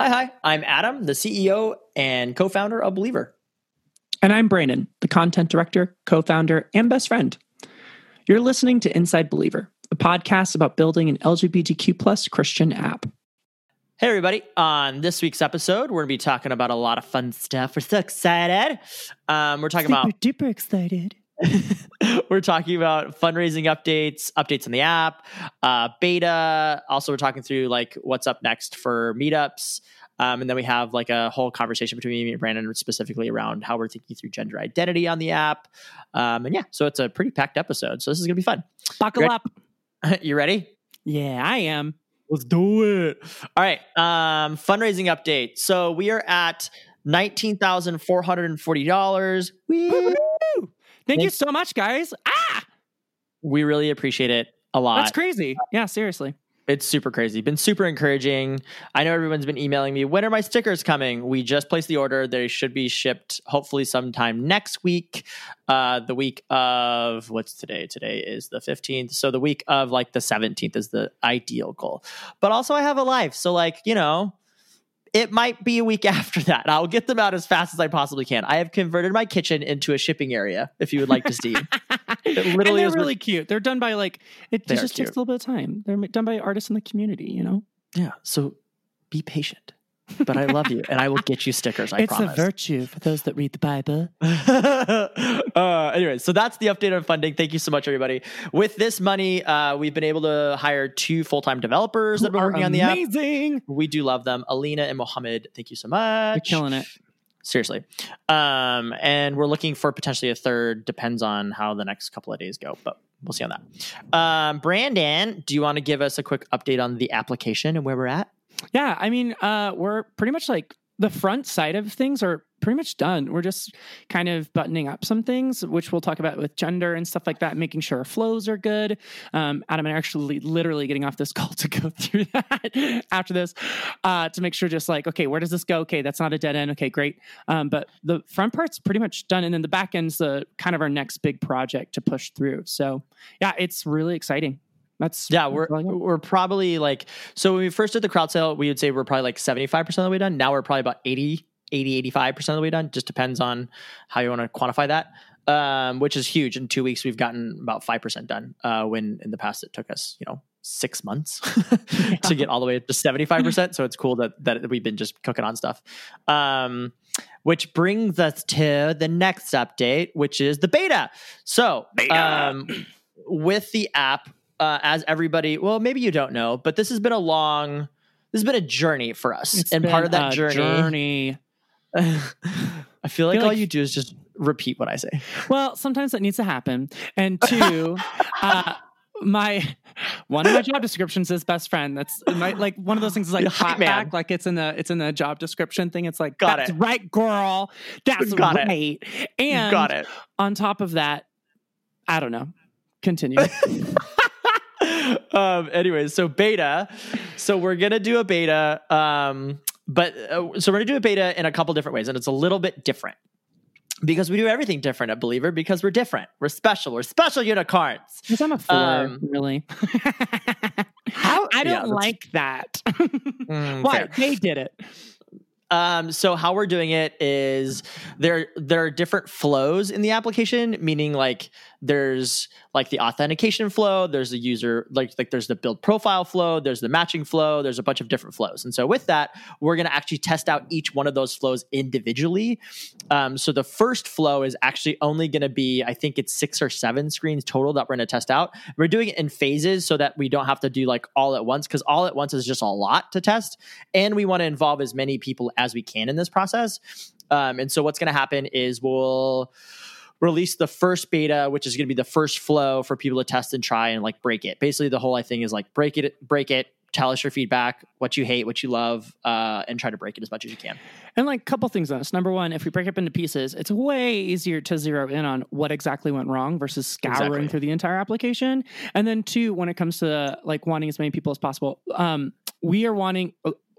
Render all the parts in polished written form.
Hi, I'm Adam, the CEO and co-founder of Believer. And I'm Brandon, the content director, co-founder, and best friend. You're listening to Inside Believer, a podcast about building an LGBTQ+ Christian app. Hey, everybody. On this week's episode, we're going to be talking about a lot of fun stuff. We're so excited. We're talking about... Super duper excited. We're talking about fundraising updates on the app, beta. Also, we're talking through like what's up next for meetups. And then we have like a whole conversation between me and Brandon specifically around how we're thinking through gender identity on the app. So it's a pretty packed episode. So this is going to be fun. Buckle up. You ready? Yeah, I am. Let's do it. All right. Fundraising update. So we are at $19,440. Woo! Thank you so much, guys. We really appreciate it a lot. That's crazy. Yeah, seriously. It's super crazy. Been super encouraging. I know everyone's been emailing me, when are my stickers coming? We just placed the order. They should be shipped hopefully sometime next week. The week of, what's today? Today is the 15th. So the week of like the 17th is the ideal goal. But also I have a life. So like, you know, it might be a week after that. I'll get them out as fast as I possibly can. I have converted my kitchen into a shipping area, if you would like to see. They're really cute. They're done by like, it just takes a little bit of time. They're done by artists in the community, you know? Yeah. So be patient. But I love you, and I will get you stickers, I promise. It's a virtue for those that read the Bible. Anyway, so that's the update on funding. Thank you so much, everybody. With this money, we've been able to hire 2 full-time developers that have been working on the app. Amazing! We do love them. Alina and Mohammed, thank you so much. You're killing it. Seriously. And we're looking for potentially a third. Depends on how the next couple of days go, but we'll see on that. Brandon, do you want to give us a quick update on the application and where we're at? Yeah, I mean, we're pretty much like the front side of things are pretty much done. We're just kind of buttoning up some things, which we'll talk about with gender and stuff like that, making sure our flows are good. Adam and I are actually literally getting off this call to go through that after this to make sure just like, okay, where does this go? Okay, that's not a dead end. Okay, great. But the front part's pretty much done. And then the back end's the kind of our next big project to push through. So yeah, it's really exciting. We're probably like, so when we first did the crowd sale, we would say we're probably like 75% of the way done. Now we're probably about 85% of the way done. Just depends on how you want to quantify that, which is huge. In 2 weeks, we've gotten about 5% done, when in the past it took us, 6 months to get all the way up to 75%. So it's cool that we've been just cooking on stuff. Which brings us to the next update, which is the beta. So with the app, as everybody, well, maybe you don't know, but this has been a journey for us. Part of that journey. I feel like all you do is just repeat what I say. Well, sometimes that needs to happen. And 2, one of my job descriptions is best friend. That's like one of those things is like hot back, like it's in the job description thing. It's like, got it. Right, girl. That's got right. It. And got it. On top of that, I don't know. Continue. Anyways, so beta. So we're going to do a beta. So we're going to do a beta in a couple different ways. And it's a little bit different because we do everything different at Believer because we're different. We're special. We're special unicorns. Because I'm a 4, really. I don't like that. Why? Fair. They did it. So how we're doing it is there are different flows in the application, meaning like there's like the authentication flow, there's the user, like there's the build profile flow, there's the matching flow, there's a bunch of different flows. And so with that, we're going to actually test out each one of those flows individually. So the first flow is actually only going to be, I think it's 6 or 7 screens total that we're going to test out. We're doing it in phases so that we don't have to do like all at once, because all at once is just a lot to test. And we want to involve as many people as we can in this process. And so what's going to happen is we'll release the first beta, which is going to be the first flow for people to test and try and like break it. Basically the whole thing is like break it, tell us your feedback, what you hate, what you love, and try to break it as much as you can. And like a couple things on this. Number one, if we break up into pieces, it's way easier to zero in on what exactly went wrong versus scouring through the entire application. And then 2, when it comes to like wanting as many people as possible, we are wanting...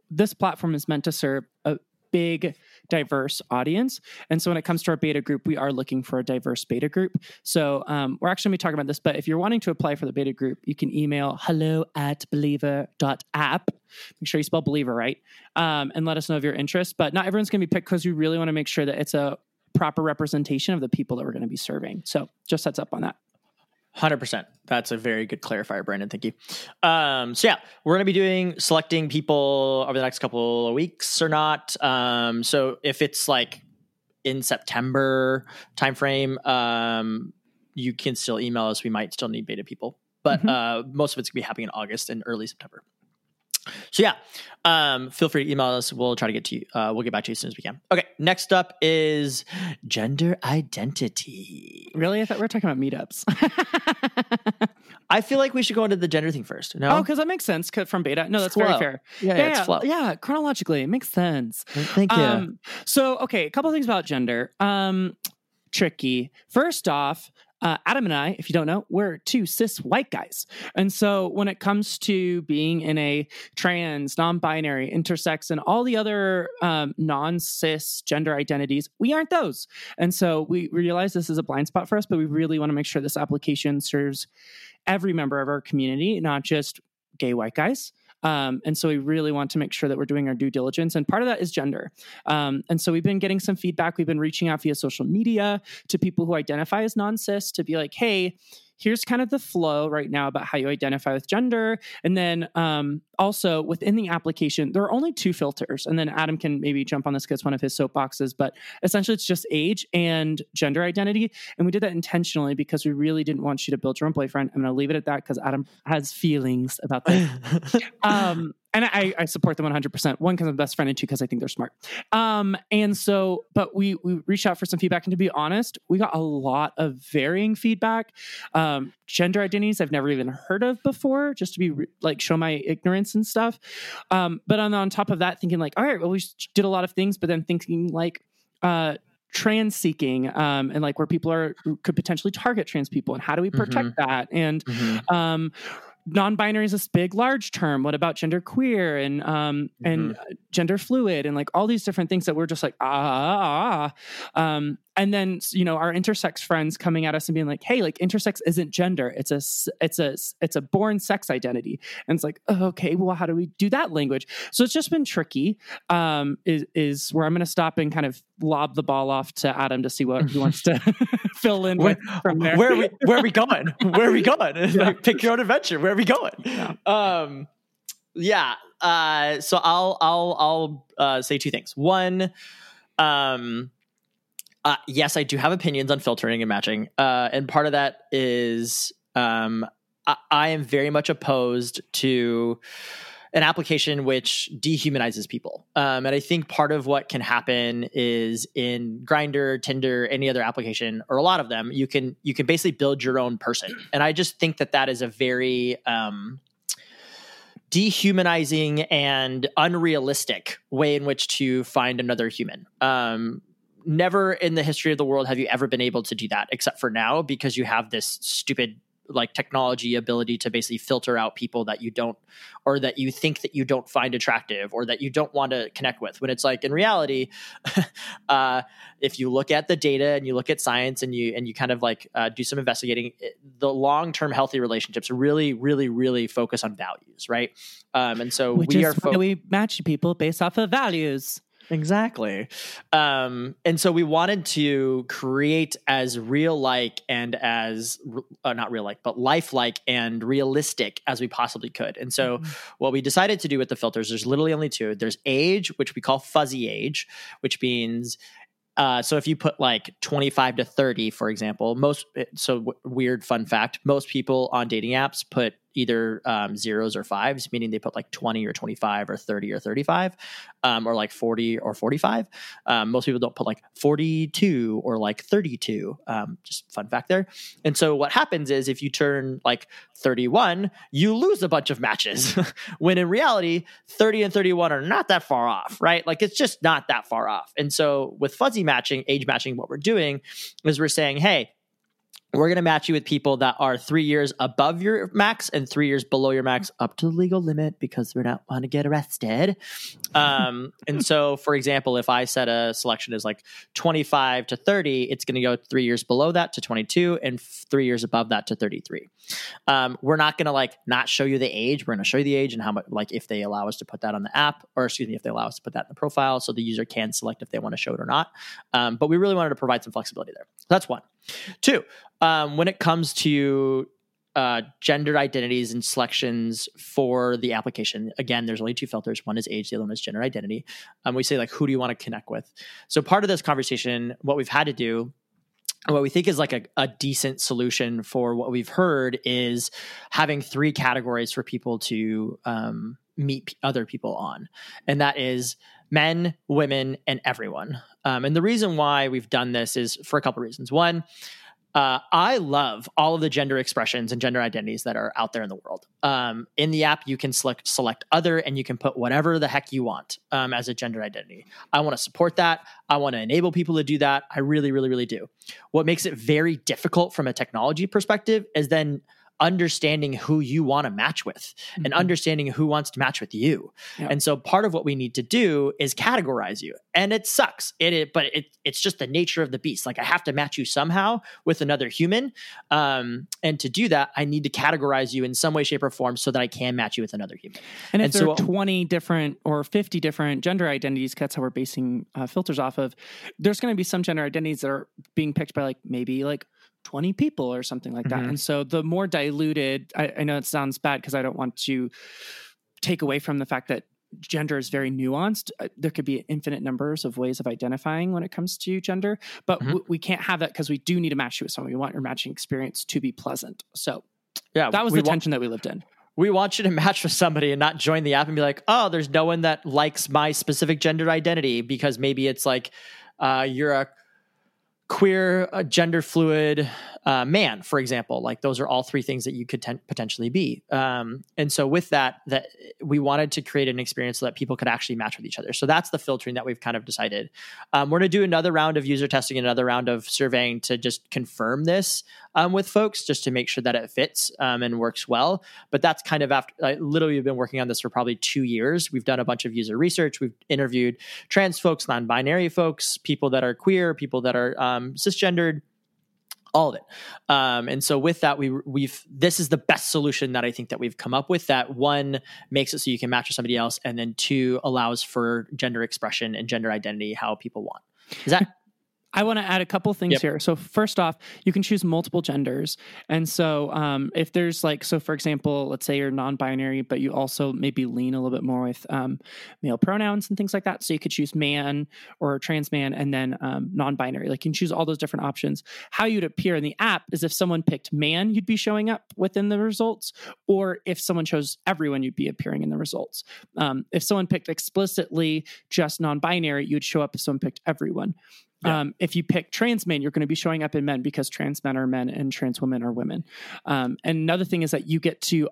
This platform is meant to serve a big, diverse audience. And so when it comes to our beta group, we are looking for a diverse beta group. So we're actually going to be talking about this, but if you're wanting to apply for the beta group, you can email hello@believer.app Make sure you spell Believer right, and let us know of your interest. But not everyone's going to be picked because we really want to make sure that it's a proper representation of the people that we're going to be serving. So just heads up on that. 100%. That's a very good clarifier, Brandon. Thank you. So yeah, we're going to be selecting people over the next couple of weeks or not. So if it's like in September timeframe, you can still email us. We might still need beta people, but most of it's going to be happening in August and early September. So yeah, feel free to email us. We'll try to get to you. We'll get back to you as soon as we can. Okay. Next up is gender identity. Really? I thought we were talking about meetups. I feel like we should go into the gender thing first. No? Oh, because that makes sense from beta. No, that's very fair. Yeah, it's flow. Yeah, chronologically, it makes sense. Thank you. So, okay, a couple things about gender. Tricky. First off, Adam and I, if you don't know, we're two cis white guys. And so when it comes to being in a trans, non-binary, intersex, and all the other non-cis gender identities, we aren't those. And so we realize this is a blind spot for us, but we really want to make sure this application serves every member of our community, not just gay white guys. And so we really want to make sure that we're doing our due diligence. And part of that is gender. And so we've been getting some feedback. We've been reaching out via social media to people who identify as non-cis to be like, hey, here's kind of the flow right now about how you identify with gender. And then also within the application, there are only two filters. And then Adam can maybe jump on this because it's one of his soapboxes. But essentially, it's just age and gender identity. And we did that intentionally because we really didn't want you to build your own boyfriend. I'm going to leave it at that because Adam has feelings about that. And I support them 100%. One, because I'm the best friend, and two, because I think they're smart. And so, but we reached out for some feedback. And to be honest, we got a lot of varying feedback. Gender identities I've never even heard of before, just to be show my ignorance and stuff. But on top of that, thinking like, all right, well, we did a lot of things, but then thinking like, trans seeking, and like where people could potentially target trans people, and how do we protect that? And, non-binary is this big, large term. What about gender queer and gender fluid and like all these different things that we're just like, and then, our intersex friends coming at us and being like, hey, like intersex isn't gender. It's a born sex identity. And it's like, oh, okay, well, how do we do that language? So it's just been tricky, is where I'm going to stop and kind of lob the ball off to Adam to see what he wants to fill in with from there. Where are we going? Where are we going? Yeah. Like, pick your own adventure. Where are we going? Yeah. So I'll say two things. One, yes, I do have opinions on filtering and matching. And part of that is I am very much opposed to an application which dehumanizes people. And I think part of what can happen is in Grindr, Tinder, any other application, or a lot of them, you can basically build your own person. And I just think that is a very dehumanizing and unrealistic way in which to find another human. Never in the history of the world have you ever been able to do that, except for now, because you have this stupid technology ability to basically filter out people that you don't, or that you think that you don't find attractive, or that you don't want to connect with. When it's like, in reality, if you look at the data and you look at science and you kind of do some investigating, the long-term healthy relationships really, really, really focus on values, right? And so we match people based off of values. Exactly. And so we wanted to create as real-like and as not real-like, but lifelike and realistic as we possibly could. And so what we decided to do with the filters, there's literally only two. There's age, which we call fuzzy age, which means so if you put 25 to 30, for example, weird fun fact, most people on dating apps put either zeros or fives, meaning they put 20 or 25 or 30 or 35, or 40 or 45. Most people don't put 42 or 32. Just fun fact there. And so what happens is if you turn 31, you lose a bunch of matches when in reality, 30 and 31 are not that far off, right? It's just not that far off. And so with fuzzy matching, age matching, what we're doing is we're saying, hey, We're going to match you with people that are 3 years above your max and 3 years below your max up to the legal limit because we're not want to get arrested. And so, for example, if I set a selection as like 25 to 30, it's going to go 3 years below that to 22 and 3 years above that to 33. We're not going to like not show you the age. We're going to show you the age and how much, like if they allow us to put that on the app, or excuse me, if they allow us to put that in the profile so the user can select if they want to show it or not. But we really wanted to provide some flexibility there. So that's one. Two, when it comes to gendered identities and selections for the application, again, there's only two filters. One is age, the other one is gender identity. We say, like, who do you want to connect with? So part of this conversation, what we've had to do, and what we think is like a decent solution for what we've heard, is having three categories for people to meet other people on. And that is men, women, and everyone. And the reason why we've done this is for a couple of reasons. One, I love all of the gender expressions and gender identities that are out there in the world. In the app, you can select other, and you can put whatever the heck you want as a gender identity. I want to support that. I want to enable people to do that. I really, really, really do. What makes it very difficult from a technology perspective is then understanding who you want to match with and understanding who wants to match with you. Yep. And so part of what we need to do is categorize you. And it sucks. It's just the nature of the beast. Like, I have to match you somehow with another human. And to do that, I need to categorize you in some way, shape, or form so that I can match you with another human. And if there are 20 different or 50 different gender identities, that's how we're basing filters off of, there's going to be some gender identities that are being picked by like maybe like 20 people or something like that. And so the more diluted, I know it sounds bad because I don't want to take away from the fact that gender is very nuanced. There could be infinite numbers of ways of identifying when it comes to gender, but we can't have that because we do need to match you with someone. We want your matching experience to be pleasant. So yeah, that was the tension that we lived in. We want you to match with somebody and not join the app and be like, oh, there's no one that likes my specific gender identity, because maybe it's like you're a queer, gender fluid man, for example. Like, those are all three things that you could potentially be. And so with that we wanted to create an experience so that people could actually match with each other. So that's the filtering that we've kind of decided. We're going to do another round of user testing and another round of surveying to just confirm this with folks, just to make sure that it fits and works well. But that's kind of after, literally we've been working on this for probably 2 years. We've done a bunch of user research. We've interviewed trans folks, non-binary folks, people that are queer, people that are cisgendered, all of it. And so with that, this is the best solution that I think that we've come up with, that one, makes it so you can match with somebody else, and then two, allows for gender expression and gender identity how people want. Is that? I want to add a couple things here. So first off, you can choose multiple genders. And so if there's like, so for example, let's say you're non-binary, but you also maybe lean a little bit more with male pronouns and things like that. So you could choose man or trans man, and then non-binary. Like, you can choose all those different options. How you'd appear in the app is if someone picked man, you'd be showing up within the results. Or if someone chose everyone, you'd be appearing in the results. If someone picked explicitly just non-binary, you'd show up if someone picked everyone. Yeah. If you pick trans men, you're going to be showing up in men, because trans men are men and trans women are women. And another thing is that you get to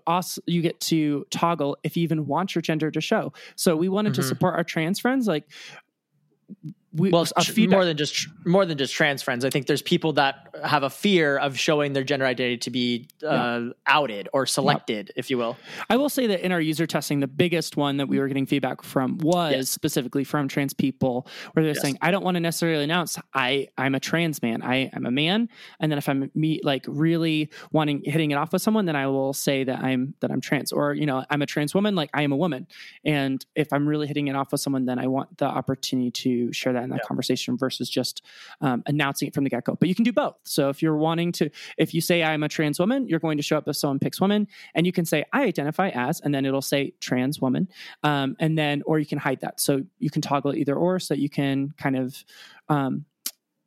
toggle if you even want your gender to show. So we wanted to support our trans friends. Like, more than just trans friends. I think there's people that have a fear of showing their gender identity to be outed or selected, if you will. I will say that in our user testing, the biggest one that we were getting feedback from was specifically from trans people, where they're saying, I don't want to necessarily announce I'm a trans man. I'm a man. And then if I'm really hitting it off with someone, then I will say that I'm trans, or, I'm a trans woman. Like, I am a woman. And if I'm really hitting it off with someone, then I want the opportunity to share that in that conversation versus just announcing it from the get-go. But you can do both. So if you're wanting to, if you say I'm a trans woman, you're going to show up if someone picks woman, and you can say I identify as, and then it'll say trans woman. And then, or you can hide that. So you can toggle either or, so that you can kind of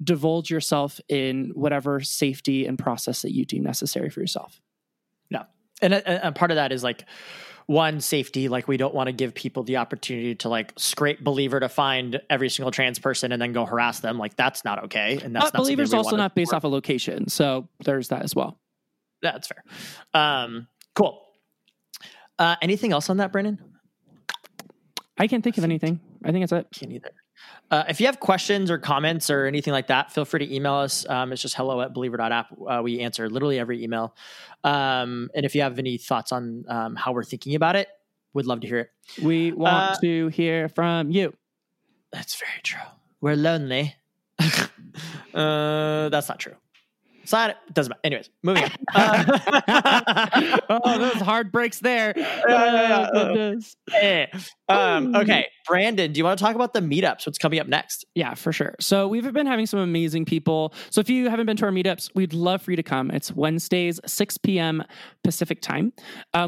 divulge yourself in whatever safety and process that you deem necessary for yourself. Yeah. And part of that is like, one, safety. Like, we don't want to give people the opportunity to like scrape Believer to find every single trans person and then go harass them. Like, that's not okay. And that's not Believer's also not based off a location. So there's that as well. Yeah, that's fair. Cool. Anything else on that, Brandon? I can't think of anything. I think that's it. Can't either. If you have questions or comments or anything like that, feel free to email us. It's just hello@believer.app. We answer literally every email. And if you have any thoughts on how we're thinking about it, we'd love to hear it. We want to hear from you. That's very true. We're lonely. That's not true. It's not, it doesn't matter. Anyways, moving on. Oh, those hard breaks there. Okay, Brandon, do you want to talk about the meetups? What's coming up next? Yeah, for sure. So we've been having some amazing people. So if you haven't been to our meetups, we'd love for you to come. It's Wednesdays, 6 p.m. Pacific time.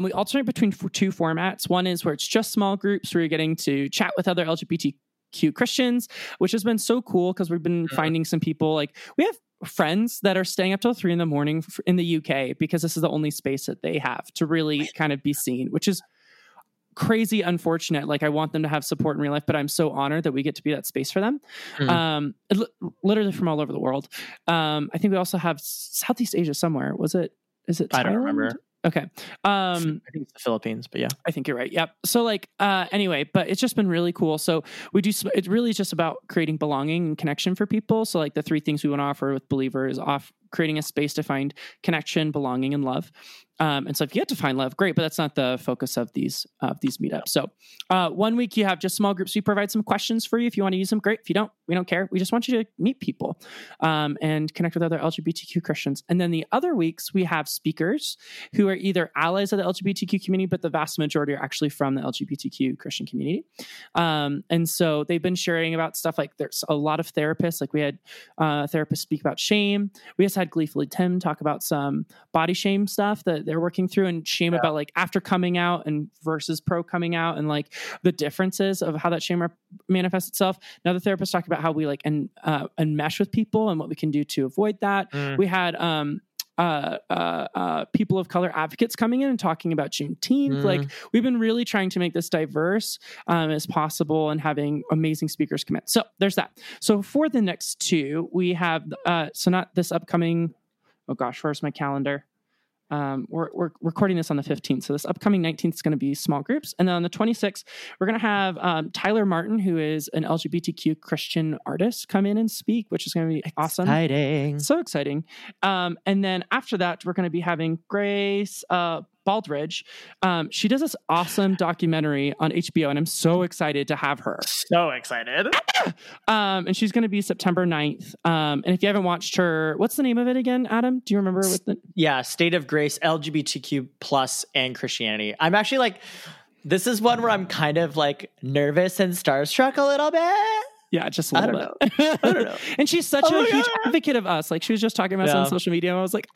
We alternate between two formats. One is where it's just small groups where you're getting to chat with other LGBTQ Christians, which has been so cool because we've been finding some people. Like, we have friends that are staying up till 3 a.m. in the UK because this is the only space that they have to really kind of be seen, which is crazy unfortunate. Like, I want them to have support in real life, but I'm so honored that we get to be that space for them. Literally from all over the world. I think we also have Southeast Asia somewhere. Is it Thailand? I don't remember. Okay. I think it's the Philippines, but yeah. I think you're right. Yep. So like, anyway, but it's just been really cool. So it's really just about creating belonging and connection for people. So like the three things we want to offer with Believer is creating a space to find connection, belonging, and love. And so if you get to find love, great, but that's not the focus of these meetups. So 1 week you have just small groups. We provide some questions for you. If you want to use them, great. If you don't, we don't care. We just want you to meet people and connect with other LGBTQ Christians. And then the other weeks we have speakers who are either allies of the LGBTQ community, but the vast majority are actually from the LGBTQ Christian community. And so they've been sharing about stuff like there's a lot of therapists. Like we had therapists speak about shame. We just had Gleefully Tim talk about some body shame stuff that they're working through, and shame about like after coming out and versus pro coming out, and like the differences of how that shame manifests itself. Another therapist talked about how we like enmesh with people and what we can do to avoid that. We had people of color advocates coming in and talking about Juneteenth. Like, we've been really trying to make this diverse as possible and having amazing speakers come in. So there's that. So for the next two, we have so not this upcoming. Oh gosh, where's my calendar? We're recording this on the 15th. So this upcoming 19th is going to be small groups. And then on the 26th, we're going to have Tyler Martin, who is an LGBTQ Christian artist, come in and speak, which is going to be awesome. Exciting. So exciting. And then after that, we're going to be having Grace Baldridge. She does this awesome documentary on HBO, and I'm so excited to have her. So excited. And she's going to be September 9th. And if you haven't watched her, what's the name of it again, Adam? Do you remember? State of Grace, LGBTQ plus and Christianity. I'm actually like, this is one where I'm kind of like nervous and starstruck a little bit. Yeah, just a little bit. I don't know. And she's such a huge advocate of us. Like, she was just talking about us on social media, and I was like,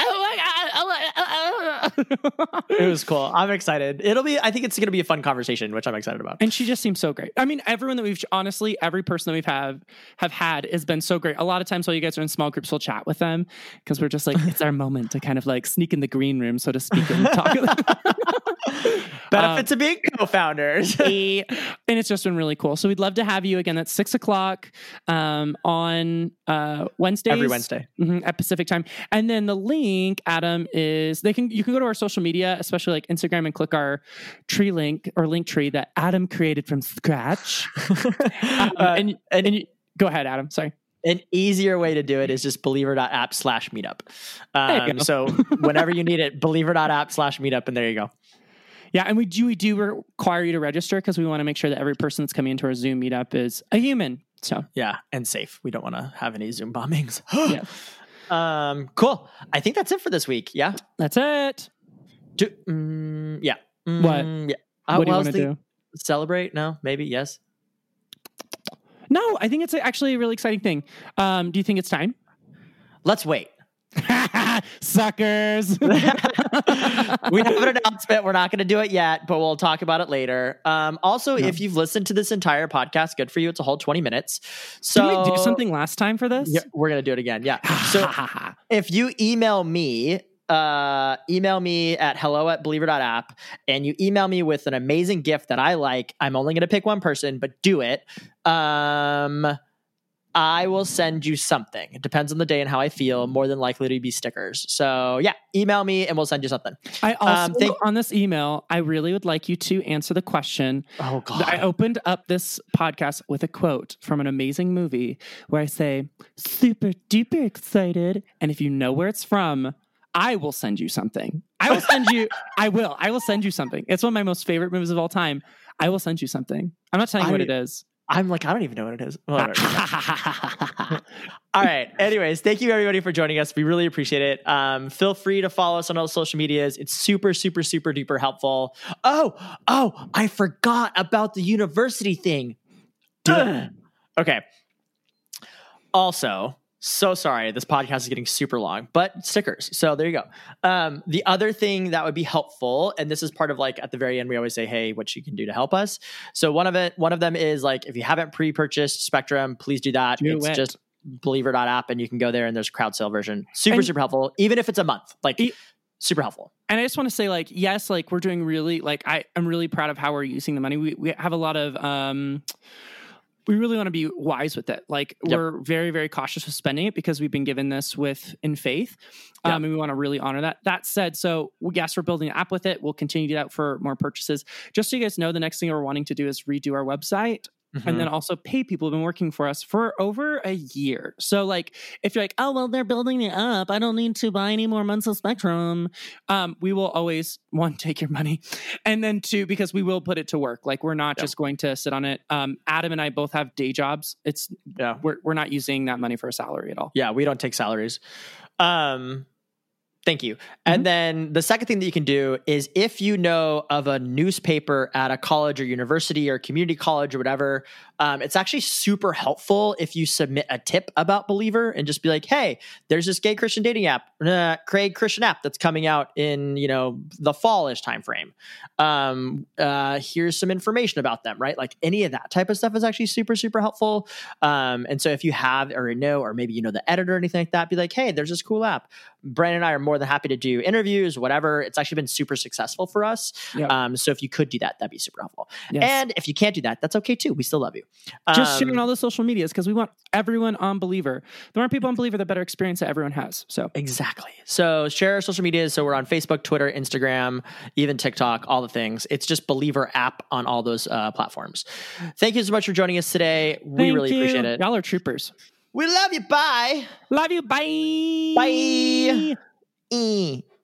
it was cool. I'm excited. I think it's going to be a fun conversation, which I'm excited about. And she just seems so great. I mean, every person that we've have had has been so great. A lot of times while you guys are in small groups, we'll chat with them because we're just like, it's our moment to kind of like sneak in the green room, so to speak, and talk with them. Benefits of being co-founders. And it's just been really cool. So we'd love to have you again. That's 6:00 on Wednesdays. Every Wednesday. At Pacific time. And then the link, Adam, is you can go to our social media, especially like Instagram, and click our tree link or link tree that Adam created from scratch. Go ahead, Adam. Sorry. An easier way to do it is just believer.app/meetup. So whenever you need it, believer.app/meetup, and there you go. Yeah, and we do require you to register because we want to make sure that every person that's coming into our Zoom meetup is a human. So yeah, and safe. We don't want to have any Zoom bombings. Yeah. Cool. I think that's it for this week. Yeah, that's it. What? Yeah. What do you want to do? Celebrate? No. Maybe. Yes. No, I think it's actually a really exciting thing. Do you think it's time? Let's wait. Suckers. We have an announcement. We're not going to do it yet, but we'll talk about it later. If you've listened to this entire podcast, good for you. It's a whole 20 minutes. So did we do something last time for this? Yeah, we're going to do it again. Yeah. So if you email me at hello@believer.app and you email me with an amazing gift that I like, I'm only going to pick one person, but do it. I will send you something. It depends on the day and how I feel. More than likely to be stickers. So yeah, email me and we'll send you something. I also, on this email, I really would like you to answer the question. Oh God. I opened up this podcast with a quote from an amazing movie where I say, super duper excited. And if you know where it's from, I will send you something. I will send you something. It's one of my most favorite movies of all time. I will send you something. I'm not telling you what it is. I'm like, I don't even know what it is. Well, all right. Anyways, thank you everybody for joining us. We really appreciate it. Feel free to follow us on all the social medias. It's super, super, super duper helpful. Oh, I forgot about the university thing. Okay. Also, so sorry, this podcast is getting super long, but stickers. So there you go. The other thing that would be helpful, and this is part of like at the very end, we always say, hey, what you can do to help us. So one of them is like, if you haven't pre-purchased Spectrum, please do that. It's just believer.app and you can go there and there's a crowd sale version. Super helpful. Even if it's a month, super helpful. And I just want to say like, yes, like we're doing really, like I'm really proud of how we're using the money. We have a lot of, we really want to be wise with it. Like we're very, very cautious with spending it because we've been given this in faith. And we want to really honor that. That said, so yes, we're building an app with it. We'll continue to do that for more purchases. Just so you guys know, the next thing we're wanting to do is redo our website. Mm-hmm. And then also pay people who've been working for us for over a year. So like, if you're like, oh, well, they're building it up, I don't need to buy any more months of Spectrum. We will always, one, take your money. And then two, because we will put it to work. Like we're not just going to sit on it. Adam and I both have day jobs. We're not using that money for a salary at all. Yeah. We don't take salaries. Thank you. And then the second thing that you can do is if you know of a newspaper at a college or university or community college or whatever, it's actually super helpful if you submit a tip about Believer and just be like, hey, there's this gay Christian dating app, Craig Christian app that's coming out in, the fall-ish timeframe. Here's some information about them, right? Like any of that type of stuff is actually super, super helpful. And so if you have or maybe you know the editor or anything like that, be like, hey, there's this cool app. Brandon and I are more than happy to do interviews, whatever. It's actually been super successful for us. Yep. So if you could do that, that'd be super helpful. Yes. And if you can't do that, that's okay too. We still love you. Just sharing all the social medias because we want everyone on Believer. The more people on Believer, the better experience that everyone has. So exactly. So share our social medias. So we're on Facebook, Twitter, Instagram, even TikTok, all the things. It's just Believer app on all those platforms. Thank you so much for joining us today. We really appreciate it. Y'all are troopers. We love you. Bye. Love you. Bye. Bye.